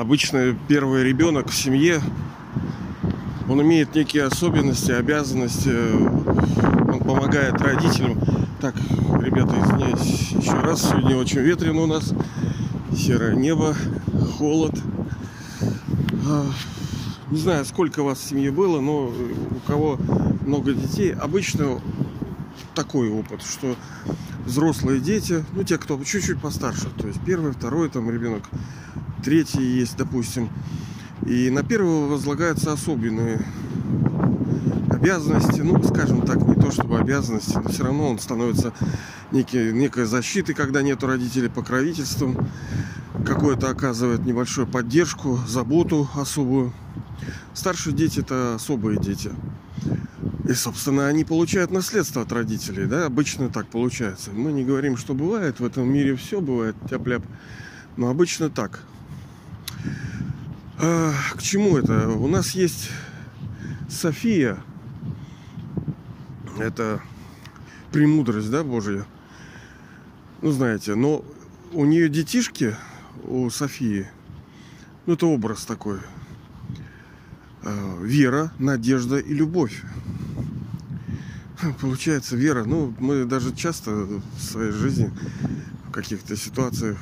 Обычно первый ребенок в семье, он имеет некие особенности, обязанности, он помогает родителям. Так, ребята, извиняюсь еще раз, сегодня очень ветрено у нас, серое небо, холод. Не знаю, сколько у вас в семье было, но у кого много детей, обычно такой опыт, что взрослые дети, ну, те, кто чуть-чуть постарше, то есть первый, второй там ребенок, третий есть, допустим, и на первого возлагаются особенные обязанности, ну, скажем так, не то чтобы обязанности, но все равно он становится некой защитой, когда нету родителей, покровительством, какое-то оказывает небольшую поддержку, заботу особую. Старшие дети – это особые дети. И, собственно, они получают наследство от родителей, да, обычно так получается. Мы не говорим, что бывает, в этом мире все бывает, тяп-ляп, но обычно так. А к чему это? У нас есть София, это премудрость, да, Божья, ну, знаете, но у нее детишки, у Софии, ну, это образ такой, вера, надежда и любовь. Получается, вера, ну, мы даже часто в своей жизни в каких-то ситуациях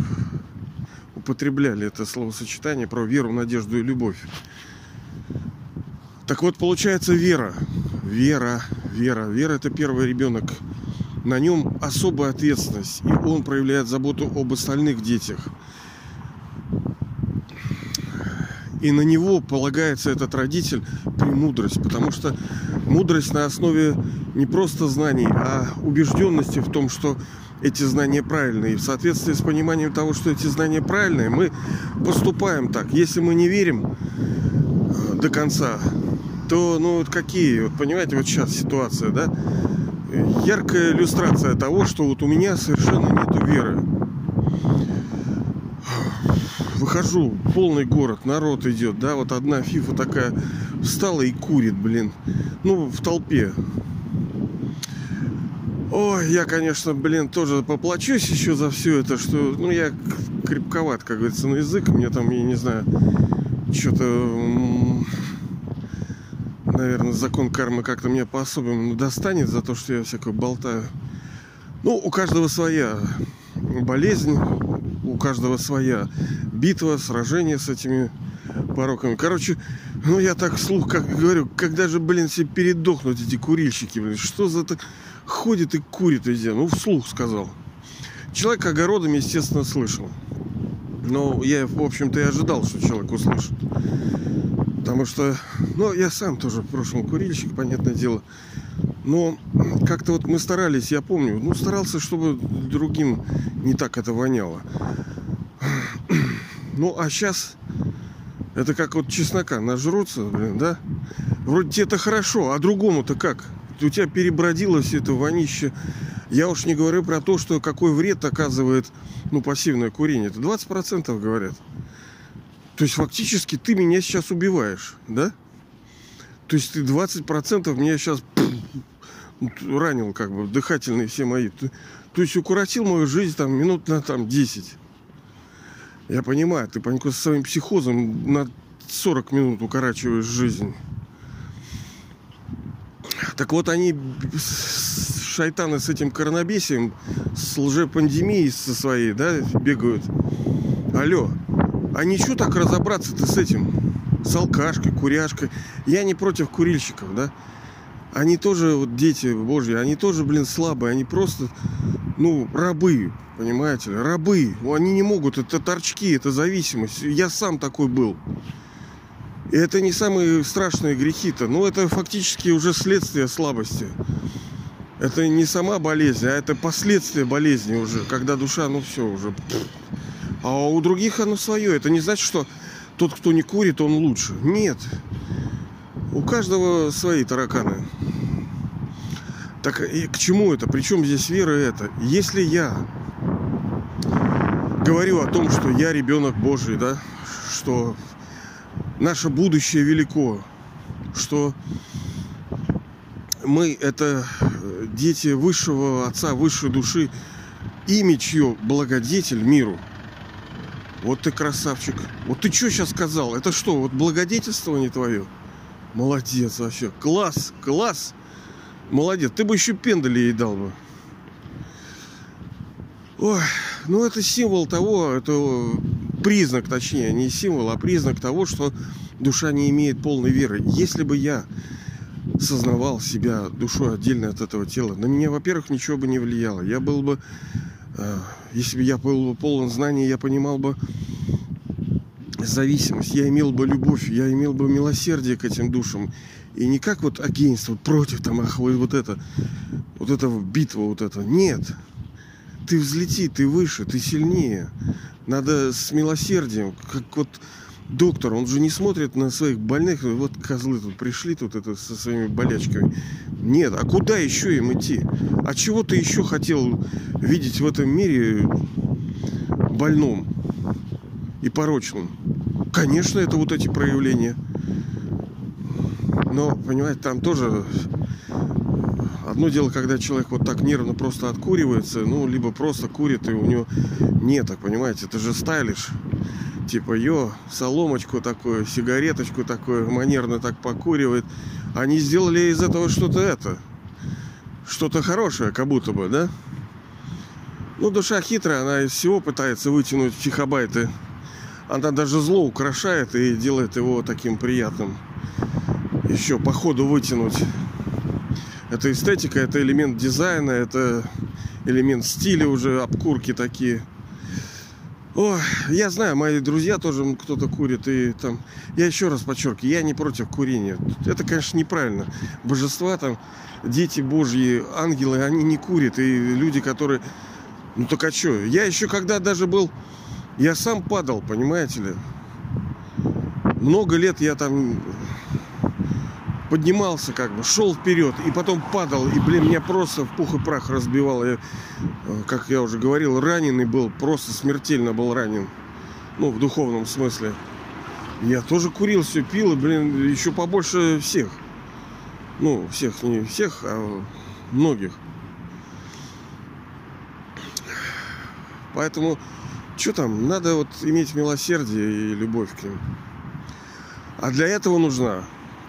употребляли это словосочетание про веру, надежду и любовь. Так вот, получается, вера. Вера – это первый ребенок. На нем особая ответственность, и он проявляет заботу об остальных детях. И на него полагается этот родитель премудрость, потому что мудрость на основе не просто знаний, а убежденности в том, что эти знания правильные. И в соответствии с пониманием того, что эти знания правильные, мы поступаем так. Если мы не верим до конца, то, ну, вот какие, вот понимаете, вот сейчас ситуация, да? Яркая иллюстрация того, что вот у меня совершенно нету веры. Выхожу, полный город, народ идет, да, вот одна фифа такая встала и курит, блин, ну, в толпе. Ой, я, конечно, блин, тоже поплачусь еще за все это, что, ну, я крепковат, как говорится, на язык, мне там, я не знаю, что-то, наверное, закон кармы как-то меня по-особому достанет за то, что я всякое болтаю. Ну, у каждого своя болезнь, у каждого своя битва, сражение с этими пороками. Короче, ну я так вслух как говорю, когда же, блин, все передохнут эти курильщики, блин, что за так ходит и курит везде? Ну, вслух сказал. Человек огородами, естественно, слышал. Но я, в общем-то, и ожидал, что человек услышит. Потому что, ну, я сам тоже в прошлом курильщик, понятное дело. Но как-то вот мы старались, я помню, ну, старался, чтобы другим не так это воняло. Ну, а сейчас это как вот чеснока нажрутся, блин, да? Вроде тебе-то хорошо, а другому-то как? У тебя перебродило все это вонище. Я уж не говорю про то, что какой вред оказывает, ну, пассивное курение. Это 20% говорят. То есть фактически ты меня сейчас убиваешь, да? То есть ты 20% меня сейчас ранил, как бы, дыхательные все мои. То есть укоротил мою жизнь там минут на там 10. Я понимаю, ты, Панько, со своим психозом на 40 минут укорачиваешь жизнь. Так вот, они, шайтаны, с этим коронабесием, с лжепандемией со своей, да, бегают. Алло, а ничего так разобраться-то с этим? С алкашкой, куряшкой. Я не против курильщиков, да? Они тоже, вот дети божьи, они тоже, блин, слабые, они просто... Ну, рабы, понимаете ли, рабы. Они не могут, это торчки, это зависимость. Я сам такой был. И это не самые страшные грехи-то. Ну, это фактически уже следствие слабости. Это не сама болезнь, а это последствия болезни уже. Когда душа, ну, все уже. А у других оно свое. Это не значит, что тот, кто не курит, он лучше. Нет. У каждого свои тараканы. Так и к чему это? Причем здесь вера это? Если я говорю о том, что я ребенок Божий, да, что наше будущее велико, что мы это дети высшего Отца, высшей души, ими чье благодетель миру. Вот ты красавчик. Вот ты что сейчас сказал? Это что, вот благодетельствование твое? Молодец вообще. Класс, класс. Молодец. Ты бы еще пендали ей дал бы. Ой, ну это символ того, это признак, точнее, не символ, а признак того, что душа не имеет полной веры. Если бы я сознавал себя душой отдельно от этого тела, на меня, во-первых, ничего бы не влияло. Я был бы, если бы я был бы полон знаний, я понимал бы зависимость, я имел бы любовь, я имел бы милосердие к этим душам. И не как вот агентство против, там, ах, вот это битва, вот это. Нет. Ты взлети, ты выше, ты сильнее. Надо с милосердием, как вот доктор, он же не смотрит на своих больных, вот козлы тут пришли, тут это со своими болячками. Нет, а куда еще им идти? А чего ты еще хотел видеть в этом мире больном и порочном? Конечно, это вот эти проявления. Но, понимаете, там тоже... Одно дело, когда человек вот так нервно просто откуривается, ну, либо просто курит, и у него нет, так, понимаете, ты же стайлишь, типа, йо, соломочку такую, сигареточку такую, манерно так покуривает. Они сделали из этого что-то это, что-то хорошее, как будто бы, да? Ну, душа хитрая, она из всего пытается вытянуть чихабайты. Она даже зло украшает и делает его таким приятным. Еще по ходу вытянуть. Это эстетика, это элемент дизайна, это элемент стиля уже, обкурки такие. О, я знаю, мои друзья тоже кто-то курит. И там, я еще раз подчеркиваю, я не против курения. Это, конечно, неправильно. Божества там, дети божьи, ангелы, они не курят. И люди, которые... Ну так а что? Я еще когда даже был... Я сам падал, понимаете ли. Много лет я там... Поднимался как бы, шел вперед и потом падал. И, блин, меня просто в пух и прах разбивало. Я, как я уже говорил, раненый был, просто смертельно был ранен. Ну, в духовном смысле. Я тоже курил, все пил, и, блин, еще побольше всех. Ну, всех, не всех, а многих. Поэтому, что там, надо вот иметь милосердие и любовь к ним. А для этого нужна...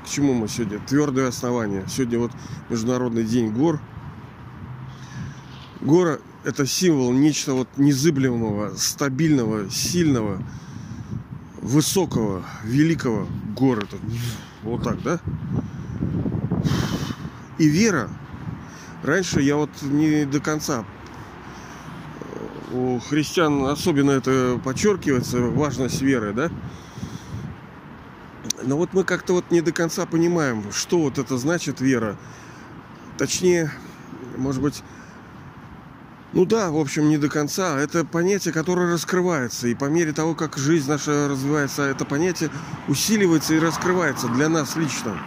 К чему мы сегодня? Твердое основание. Сегодня вот Международный день гор. Гора – это символ нечто вот незыблемого, стабильного, сильного, высокого, великого. Горы. Вот так, да? И вера. Раньше я вот не до конца. У христиан особенно это подчеркивается, важность веры, да? Но вот мы как-то вот не до конца понимаем, что вот это значит вера. Точнее, может быть, ну да, в общем, не до конца. Это понятие, которое раскрывается. И по мере того, как жизнь наша развивается, это понятие усиливается и раскрывается для нас лично.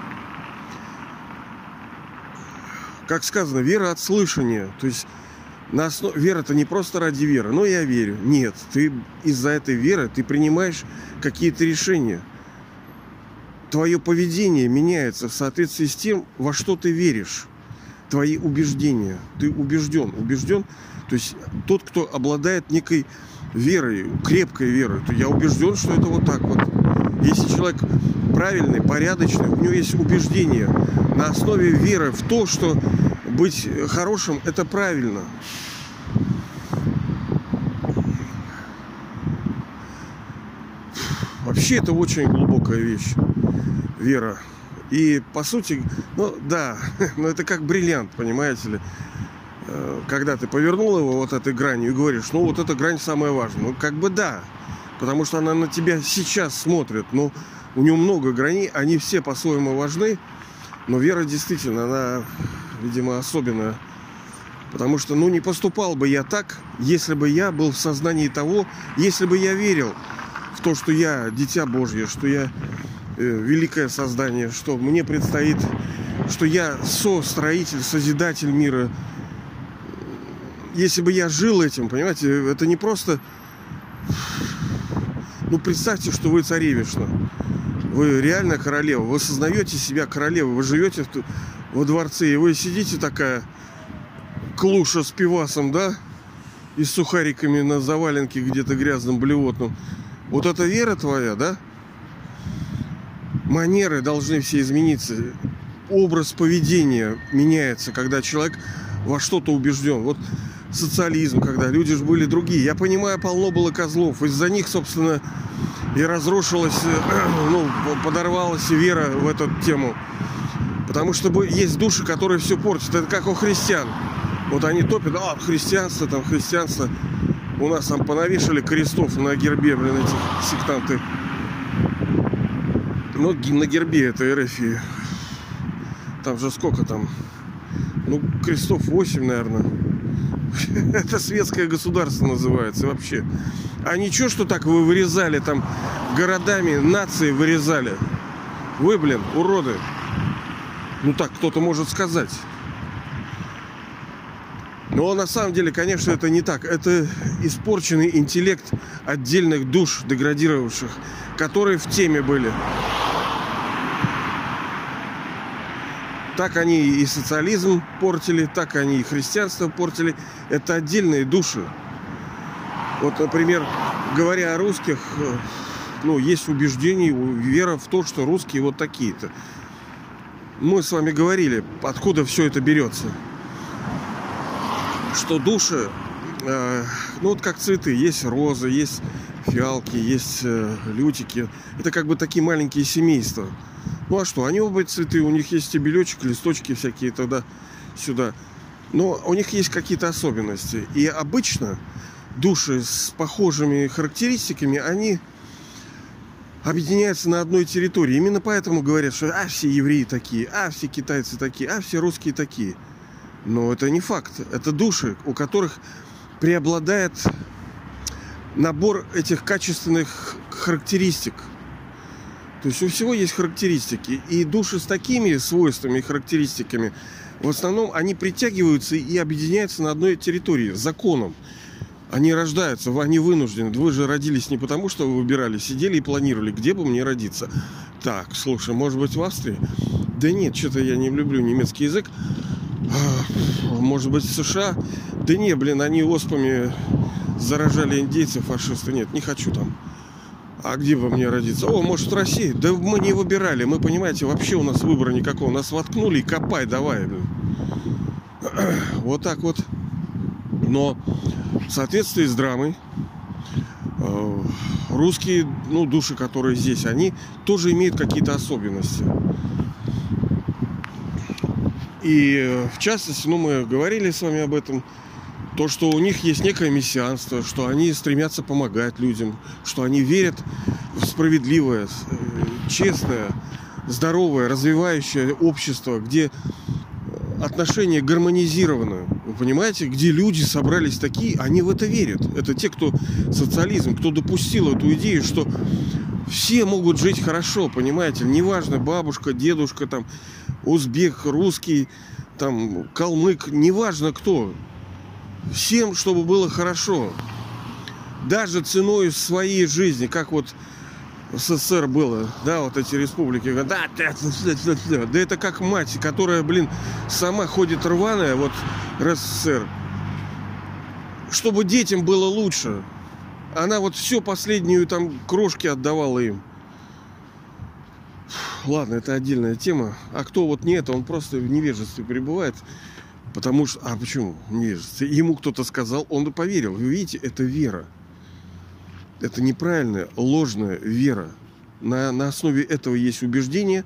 Как сказано, вера от слышания. То есть на основе... вера-то не просто ради веры, но я верю. Нет, ты из-за этой веры ты принимаешь какие-то решения. Твое поведение меняется в соответствии с тем, во что ты веришь. Твои убеждения. Ты убежден. Убежден, то есть тот, кто обладает некой верой, крепкой верой. То я убежден, что это вот так вот. Если человек правильный, порядочный, у него есть убеждение на основе веры в то, что быть хорошим – это правильно. Вообще это очень глубокая вещь. Вера. И по сути, ну да, но это как бриллиант, понимаете ли. Когда ты повернул его вот этой гранью и говоришь, ну вот эта грань самая важная. Ну как бы да, потому что она на тебя сейчас смотрит. Но у него много граней, они все по-своему важны. Но вера действительно, она, видимо, особенная. Потому что, ну не поступал бы я так, если бы я был в сознании того, если бы я верил в то, что я дитя Божье, что я... великое создание, что мне предстоит, что я со-строитель, созидатель мира. Если бы я жил этим, понимаете, это не просто... Ну, представьте, что вы царевишна. Вы реально королева. Вы сознаете себя королевой. Вы живете во дворце, и вы сидите такая клуша с пивасом, да? И с сухариками на заваленке где-то грязным блевотным. Вот эта вера твоя, да? Манеры должны все измениться. Образ поведения меняется, когда человек во что-то убежден. Вот социализм, когда люди же были другие. Я понимаю, полно было козлов. Из-за них, собственно, и разрушилась, ну, подорвалась вера в эту тему. Потому что есть души, которые все портят. Это как у христиан. Вот они топят, а, христианство, там, христианство. У нас там понавешали крестов на гербе, блин, эти сектанты. Ну, на гербе это РФ. Там же сколько там? Ну, крестов 8, наверное. Это светское государство называется вообще. А ничего, что так вы вырезали там городами, нации вырезали. Вы, блин, уроды. Ну, так кто-то может сказать. Но на самом деле, конечно, это не так. Это испорченный интеллект отдельных душ, деградировавших, которые в теме были. Так они и социализм портили, так они и христианство портили. Это отдельные души. Вот, например, говоря о русских, ну, есть убеждение, вера в то, что русские вот такие-то. Мы с вами говорили, откуда все это берется. Что души, ну вот как цветы, есть розы, есть фиалки, есть лютики. Это как бы такие маленькие семейства. Ну а что, они оба цветы, у них есть стебелечек, листочки всякие туда-сюда. Но у них есть какие-то особенности. И обычно души с похожими характеристиками, они объединяются на одной территории. Именно поэтому говорят, что а все евреи такие, а все китайцы такие, а все русские такие. Но это не факт. Это души, у которых преобладает набор этих качественных характеристик. То есть у всего есть характеристики. И души с такими свойствами и характеристиками, в основном, они притягиваются и объединяются на одной территории, законом. Они рождаются, они вынуждены. Вы же родились не потому, что вы выбирали, сидели и планировали, где бы мне родиться. Так, слушай, может быть, в Австрии? Да нет, что-то я не люблю немецкий язык. Может быть, в США? Да не, блин, они оспами заражали индейцев, фашисты. Нет, не хочу там. А где бы мне родиться? О, может, в России? Да мы не выбирали. Мы, понимаете, вообще у нас выбора никакого. Нас воткнули и копай давай, блин. Вот так вот. Но в соответствии с драмой русские, ну, души, которые здесь, они тоже имеют какие-то особенности. И в частности, ну, мы говорили с вами об этом, то, что у них есть некое мессианство, что они стремятся помогать людям, что они верят в справедливое, честное, здоровое, развивающее общество, где отношения гармонизированы. Вы понимаете, где люди собрались такие, они в это верят. Это те, кто социализм, кто допустил эту идею, что все могут жить хорошо, понимаете, неважно, бабушка, дедушка, там, узбек, русский, там, калмык, неважно кто. Всем, чтобы было хорошо. Даже ценой своей жизни, как вот в СССР было, да, вот эти республики. Да это как мать, которая, блин, сама ходит рваная, вот РСФСР. Чтобы детям было лучше. Она вот все последнюю там крошки отдавала им. Ладно, это отдельная тема. А кто вот не это, он просто в невежестве пребывает. Потому что... А почему невежество? Ему кто-то сказал, он поверил. Вы видите, это вера. Это неправильная, ложная вера. На основе этого есть убеждения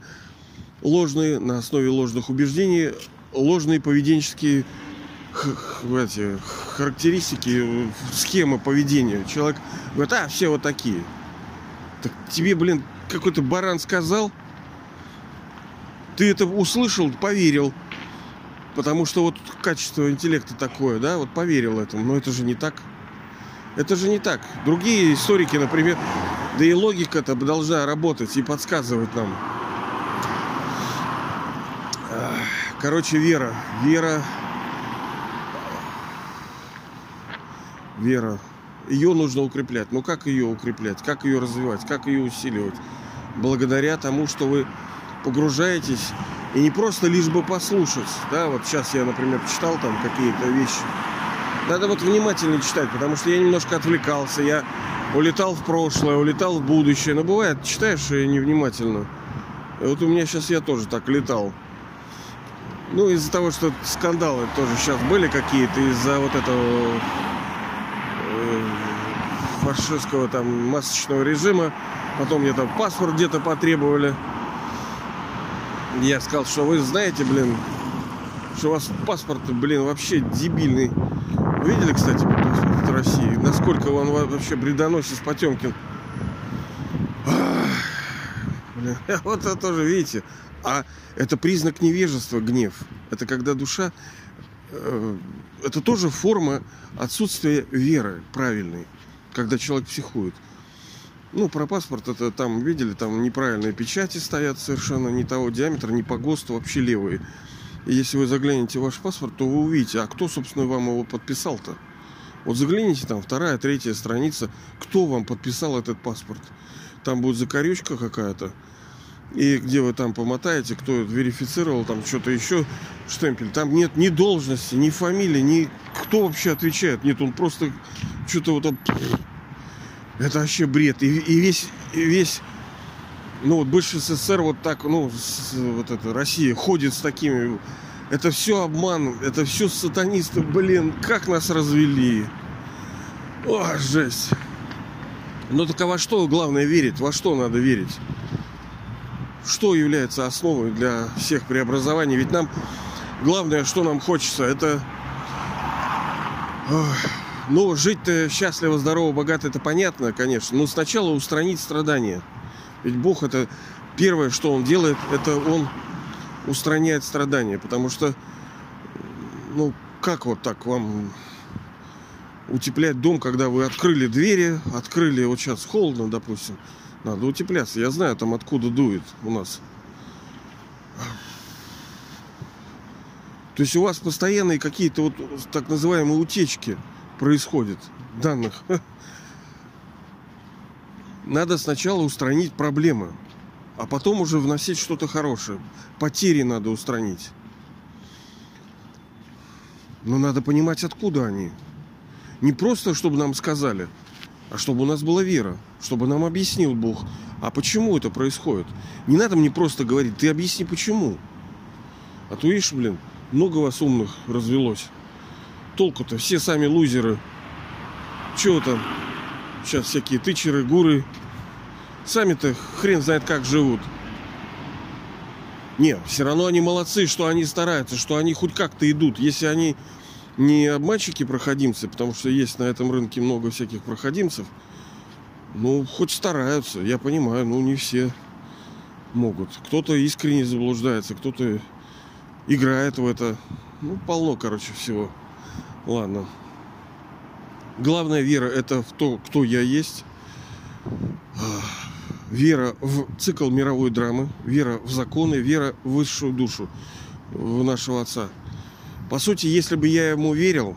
ложные. На основе ложных убеждений ложные поведенческие характеристики, схема поведения. Человек говорит, а, все вот такие. Так тебе, блин, какой-то баран сказал, ты это услышал, поверил. Потому что вот качество интеллекта такое, да, вот поверил этому. Но это же не так. Это же не так. Другие историки, например, да и логика-то должна работать и подсказывать нам. Короче, вера. Вера. Ее нужно укреплять. Но как ее укреплять? Как ее развивать? Как ее усиливать? Благодаря тому, что вы погружаетесь. И не просто лишь бы послушать, да, вот сейчас я, например, читал там какие-то вещи. Надо вот внимательно читать, потому что я немножко отвлекался, я улетал в прошлое, улетал в будущее. Но бывает, читаешь и невнимательно. И вот у меня сейчас, я тоже так летал. Ну, из-за того, что скандалы тоже сейчас были какие-то, из-за вот этого фашистского там масочного режима. Потом мне там паспорт где-то потребовали. Я сказал, что вы знаете, блин, что у вас паспорт, блин, вообще дебильный. Вы видели, кстати, паспорт России? Насколько он вообще бредоносец, Потемкин. Блин, вот это тоже, видите. А это признак невежества, гнев. Это когда душа... Это тоже форма отсутствия веры правильной, когда человек психует. Ну, про паспорт это там, видели, там неправильные печати стоят совершенно не того диаметра, не по ГОСТу, вообще левые. И если вы заглянете в ваш паспорт, то вы увидите, а кто, собственно, вам его подписал-то? Вот загляните, там вторая, третья страница, кто вам подписал этот паспорт. Там будет закорючка какая-то, и где вы там помотаете, кто верифицировал, там что-то еще, штемпель. Там нет ни должности, ни фамилии, ни кто вообще отвечает. Нет, он просто что-то вот там... Это вообще бред. И весь, ну вот бывший СССР вот так, ну, вот это, Россия ходит с такими. Это все обман, это все сатанисты, блин, как нас развели. О, жесть. Ну так а во что главное верить? Во что надо верить? Что является основой для всех преобразований? Ведь нам главное, что нам хочется, это... Ну, жить-то счастливо, здорово, богато, это понятно, конечно. Но сначала устранить страдания. Ведь Бог, это первое, что Он делает, это Он устраняет страдания. Потому что, ну, как вот так вам утеплять дом, когда вы открыли двери, открыли, вот сейчас холодно, допустим, надо утепляться. Я знаю, там откуда дует у нас. То есть у вас постоянные какие-то вот так называемые утечки происходит данных. Надо сначала устранить проблемы, а потом уже вносить что-то хорошее. Потери надо устранить, но надо понимать, откуда они. Не просто чтобы нам сказали, а чтобы у нас была вера, чтобы нам объяснил Бог, а почему это происходит. Не надо мне просто говорить, ты объясни почему. А то, видишь, блин, много вас умных развелось. Толку-то? Все сами лузеры. Чего там? Сейчас всякие тычеры, гуры. Сами-то хрен знает как живут. Не, все равно они молодцы, что они стараются, что они хоть как-то идут. Если они не обманщики-проходимцы, потому что есть на этом рынке много всяких проходимцев, ну, хоть стараются, я понимаю, ну, не все могут. Кто-то искренне заблуждается, кто-то играет в это. Ну, полно, короче, всего. Ладно. Главная вера — это в то, кто я есть. Вера в цикл мировой драмы, вера в законы, вера в высшую душу, в нашего Отца. По сути, если бы я ему верил,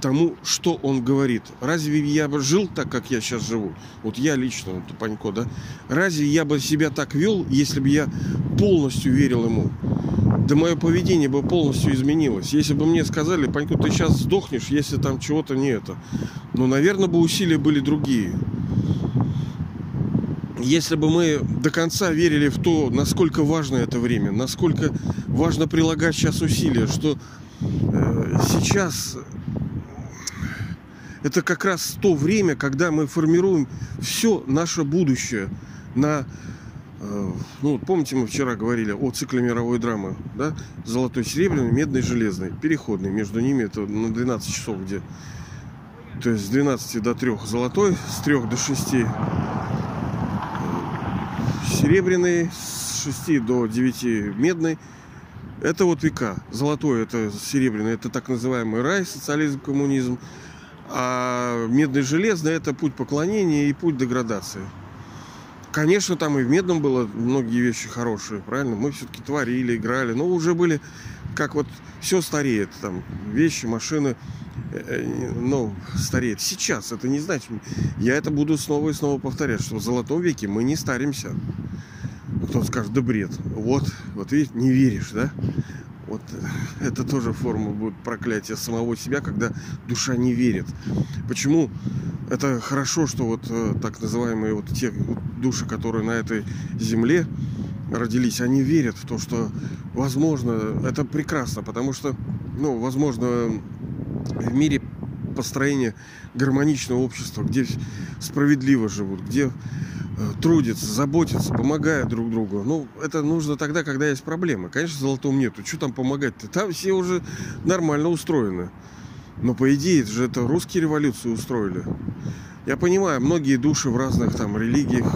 тому, что он говорит, разве я бы жил так, как я сейчас живу? Вот я лично, вот, Тупанько, да? Разве я бы себя так вел, если бы я полностью верил ему? Да мое поведение бы полностью изменилось. Если бы мне сказали, Панько, ты сейчас сдохнешь, если там чего-то не это. Ну, наверное, бы усилия были другие. Если бы мы до конца верили в то, насколько важно это время, насколько важно прилагать сейчас усилия, что сейчас это как раз то время, когда мы формируем все наше будущее на... Ну, помните, мы вчера говорили о цикле мировой драмы, да? Золотой, серебряный, медный, железный. Переходный между ними, это на 12 часов где. То есть с 12 до 3 золотой, с 3 до 6 серебряный, с 6 до 9 медный. Это вот века. Золотой, это серебряный, это так называемый рай, социализм, коммунизм. А медный, железный — это путь поклонения и путь деградации. Конечно, там и в медном было многие вещи хорошие, правильно? Мы все-таки творили, играли, но уже были, как вот все стареет, там вещи, машины, ну, стареет. Сейчас это не значит, я это буду снова и снова повторять, что в золотом веке мы не старимся. Кто-то скажет, да бред, вот видишь, не веришь, да? Вот это тоже форма будет проклятия самого себя, когда душа не верит. Почему Это хорошо, что вот так называемые вот те души, которые на этой земле родились, они верят в то, что возможно, это прекрасно, потому что, ну, возможно, в мире построение гармоничного общества, где справедливо живут, где трудятся, заботятся, помогают друг другу. Ну, это нужно тогда, когда есть проблемы. Конечно, золотом нету. Что там помогать-то? Там все уже нормально устроены. Но, по идее, это же русские революции устроили. Я понимаю, многие души в разных там религиях,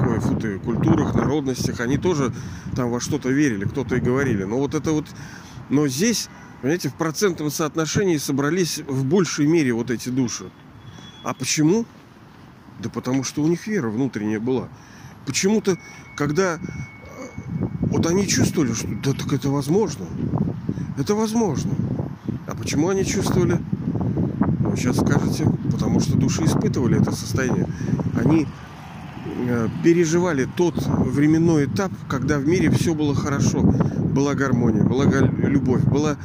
культурах, народностях, они тоже там во что-то верили, кто-то и говорили. Но вот это вот... Но здесь, понимаете, в процентном соотношении собрались в большей мере вот эти души. А почему? Да потому что у них вера внутренняя была. Почему-то, когда вот они чувствовали, что да, так это возможно. Это возможно. А почему они чувствовали? Ну, сейчас скажете, потому что души испытывали это состояние. Они переживали тот временной этап, когда в мире все было хорошо. Была гармония, была любовь, была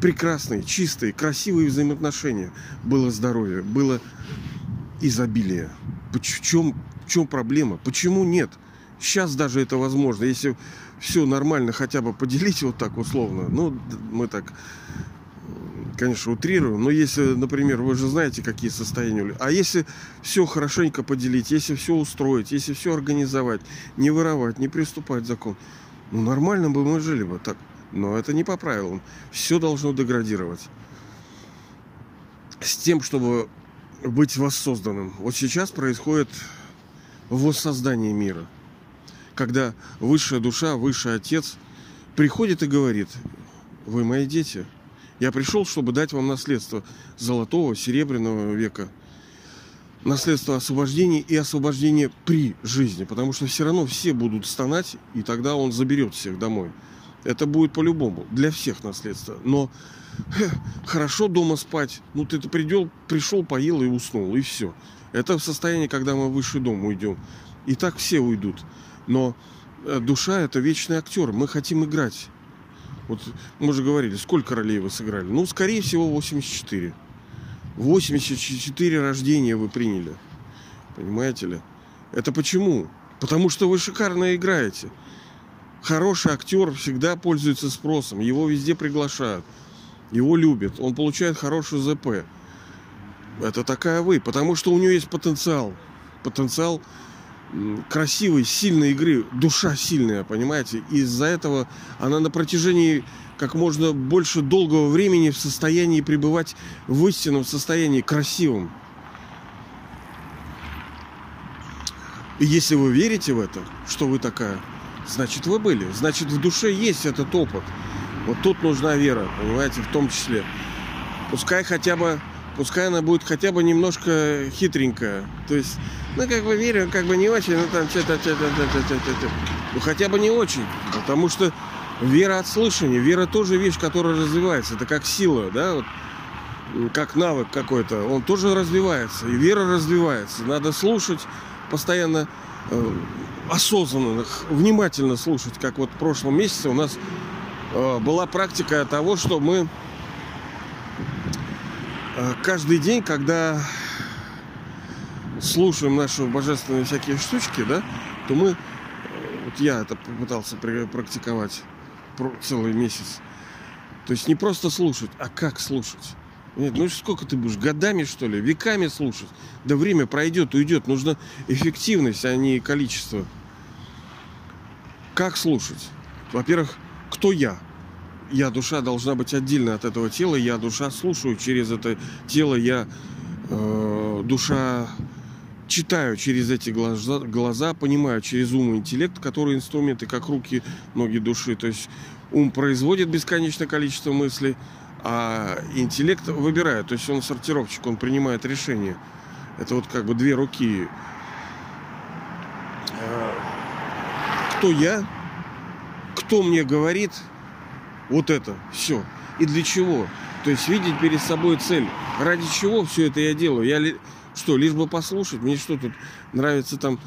прекрасные, чистые, красивые взаимоотношения. Было здоровье, было изобилие. В чем проблема? Почему нет? Сейчас даже это возможно. Если все нормально хотя бы поделить вот так условно. Ну, мы так, конечно, утрируем. Но если, например, вы же знаете, какие состояния. А если все хорошенько поделить, если все устроить, если все организовать, не воровать, не приступать к закону. Ну, нормально бы мы жили бы так. Но это не по правилам. Все должно деградировать. С тем, чтобы быть воссозданным. Вот сейчас происходит воссоздание мира. Когда высшая душа, высший отец приходит и говорит: вы мои дети. Я пришел, чтобы дать вам наследство золотого, серебряного века. Наследство освобождения и освобождение при жизни. Потому что все равно все будут стонать, и тогда он заберет всех домой. Это будет по-любому, для всех наследство. Но хорошо дома спать. Ну, ты-то пришел, поел и уснул, и все. Это в состоянии, когда мы в высший дом уйдем. И так все уйдут. Но душа – это вечный актер. Мы хотим играть. Вот мы же говорили, сколько ролей вы сыграли? Ну, скорее всего, 84. 84 рождения вы приняли. Понимаете ли? Это почему? Потому что вы шикарно играете. Хороший актер всегда пользуется спросом. Его везде приглашают. Его любят. Он получает хороший ЗП. Это такая вы. Потому что у него есть потенциал. Потенциал красивой, сильной игры. Душа сильная, понимаете? Из-за этого она на протяжении как можно больше долгого времени в состоянии пребывать в истинном состоянии, красивом. И если вы верите в это, что вы такая... Значит, вы были. Значит, в душе есть этот опыт. Вот тут нужна вера, понимаете, в том числе. Пускай она будет хотя бы немножко хитренькая. То есть, ну, как бы верю, как бы не очень, ну, там, ну, хотя бы не очень. Потому что вера от слышания, вера тоже вещь, которая развивается. Это как сила, да, вот, как навык какой-то. Он тоже развивается, и вера развивается. Надо слушать постоянно, осознанно, внимательно слушать, как вот в прошлом месяце у нас была практика того, что мы каждый день, когда слушаем наши божественные всякие штучки, да, то мы, вот я это попытался практиковать целый месяц, то есть не просто слушать, а как слушать. Нет, ну сколько ты будешь? Годами, что ли? Веками слушать? Да время пройдет, уйдет. Нужна эффективность, а не количество. Как слушать? Во-первых, кто я? Я, душа, должна быть отдельно от этого тела. Я, душа, слушаю через это тело. Я, душа, читаю через эти глаза, понимаю через ум и интеллект, которые инструменты, как руки, ноги души. То есть ум производит бесконечное количество мыслей, а интеллект выбирает, то есть он сортировщик, он принимает решение. Это вот как бы две руки. Кто я? Кто мне говорит? Вот это все. И для чего? То есть видеть перед собой цель. Ради чего все это я делаю? Я что, лишь бы послушать? Мне что тут нравится там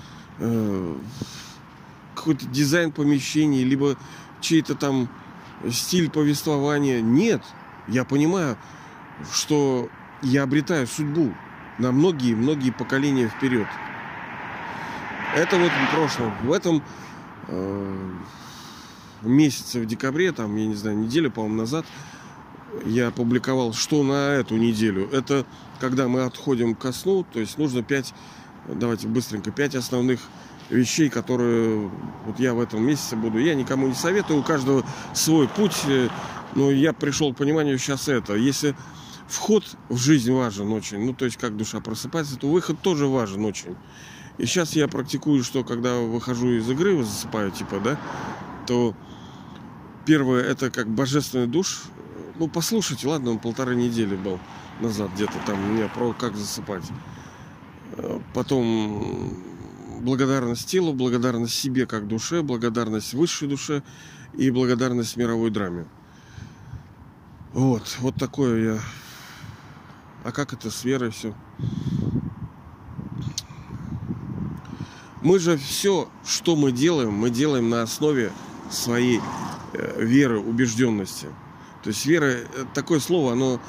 какой-то дизайн помещений, либо чей-то там стиль повествования? Нет. Я понимаю, что я обретаю судьбу на многие-многие поколения вперед. Это в этом прошлом. В этом месяце, в декабре, там, я не знаю, неделю, по-моему, назад я опубликовал, что на эту неделю. Это когда мы отходим ко сну, то есть нужно 5, давайте быстренько, 5 основных вещей, которые вот я в этом месяце буду. Я никому не советую, у каждого свой путь, но я пришел к пониманию сейчас это. Если вход в жизнь важен очень, ну то есть как душа просыпается, то выход тоже важен очень. И сейчас я практикую, что когда выхожу из игры, засыпаю типа, да, то первое, это как божественный душ. Ну, послушайте, ладно, он 1,5 недели был назад где-то там у меня про как засыпать. Потом благодарность телу, благодарность себе как душе, благодарность высшей душе и благодарность мировой драме. Вот такое я. А как это с верой все? Мы же все, что мы делаем на основе своей веры, убежденности. То есть вера, такое слово, оно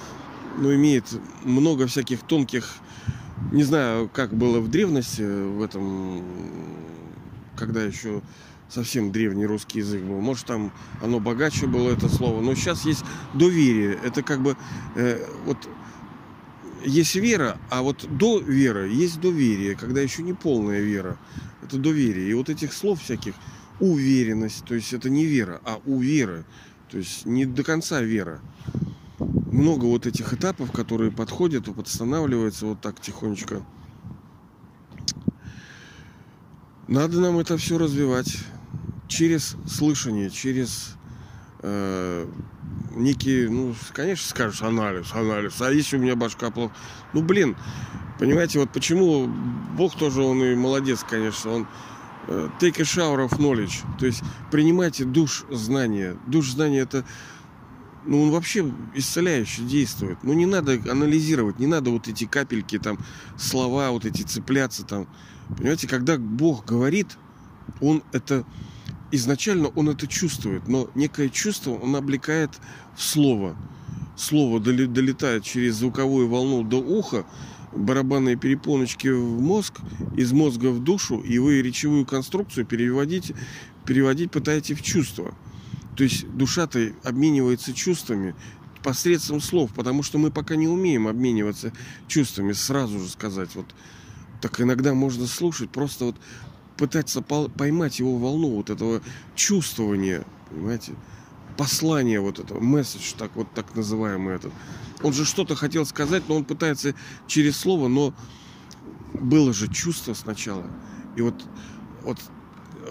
имеет много всяких тонких, не знаю, как было в древности, в этом, когда еще совсем древний русский язык был. Может, там оно богаче было, это слово. Но сейчас есть доверие. Это как бы вот есть вера, а вот до веры есть доверие, когда еще не полная вера. Это доверие. И вот этих слов всяких уверенность, то есть это не вера, а увера. То есть не до конца вера. Много вот этих этапов, которые подходят, подстанавливаются вот так тихонечко. Надо нам это все развивать через слышание, через некий, ну, конечно, скажешь, анализ. А если у меня башка плохо? Ну, блин, понимаете, вот почему Бог тоже, он и молодец, конечно, он take a shower of knowledge, то есть принимайте душ знания. Душ знания это, ну, он вообще исцеляюще действует. Ну, не надо анализировать, не надо вот эти капельки, там, слова, вот эти цепляться, там. Понимаете, когда Бог говорит, он это... Изначально он это чувствует, но некое чувство он облекает в слово. Слово долетает через звуковую волну до уха, барабанные перепоночки в мозг, из мозга в душу, и вы речевую конструкцию переводить пытаетесь в чувства. То есть душа-то обменивается чувствами посредством слов, потому что мы пока не умеем обмениваться чувствами, сразу же сказать. Вот. Так иногда можно слушать, просто вот пытаться поймать его волну вот этого чувствования, понимаете, послание вот этого, месседж, так вот так называемый этот. Он же что-то хотел сказать, но он пытается через слово, но было же чувство сначала. И вот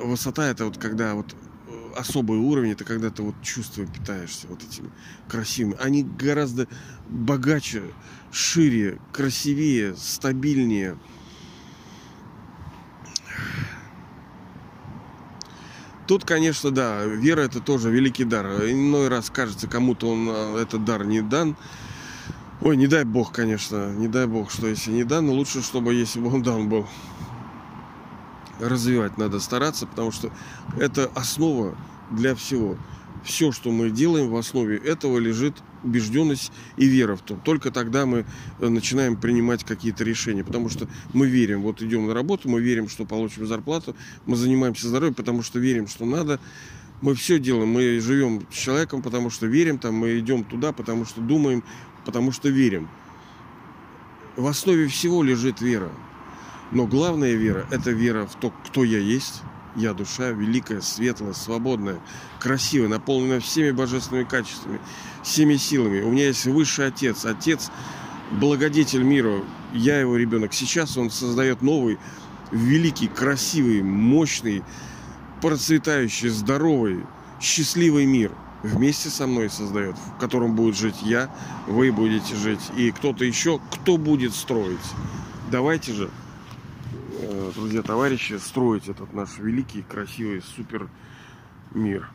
высота это вот когда вот особый уровень, это когда ты вот чувства питаешься вот этими красивыми. Они гораздо богаче, шире, красивее, стабильнее. Тут, конечно, да, вера это тоже великий дар. Иной раз кажется, кому-то он этот дар не дан. Ой, не дай бог, конечно, не дай бог, что если не дан, лучше, чтобы если бы он дан был. Развивать надо стараться, потому что это основа для всего. Все, что мы делаем, в основе этого лежит убежденность и вера в том. Только тогда мы начинаем принимать какие-то решения, потому что мы верим. Вот идем на работу, мы верим, что получим зарплату, мы занимаемся здоровьем, потому что верим, что надо. Мы все делаем, мы живем с человеком, потому что верим, там, мы идем туда, потому что думаем, потому что верим. В основе всего лежит вера. Но главная вера – это вера в то, кто я есть. Я душа великая, светлая, свободная, красивая, наполнена всеми божественными качествами, всеми силами. У меня есть высший отец, отец, благодетель мира. Я его ребенок. Сейчас он создает новый, великий, красивый, мощный, процветающий, здоровый, счастливый мир. Вместе со мной создает, в котором будет жить я, вы будете жить и кто-то еще, кто будет строить. Давайте же, друзья, товарищи, строить этот наш великий, красивый, супер мир.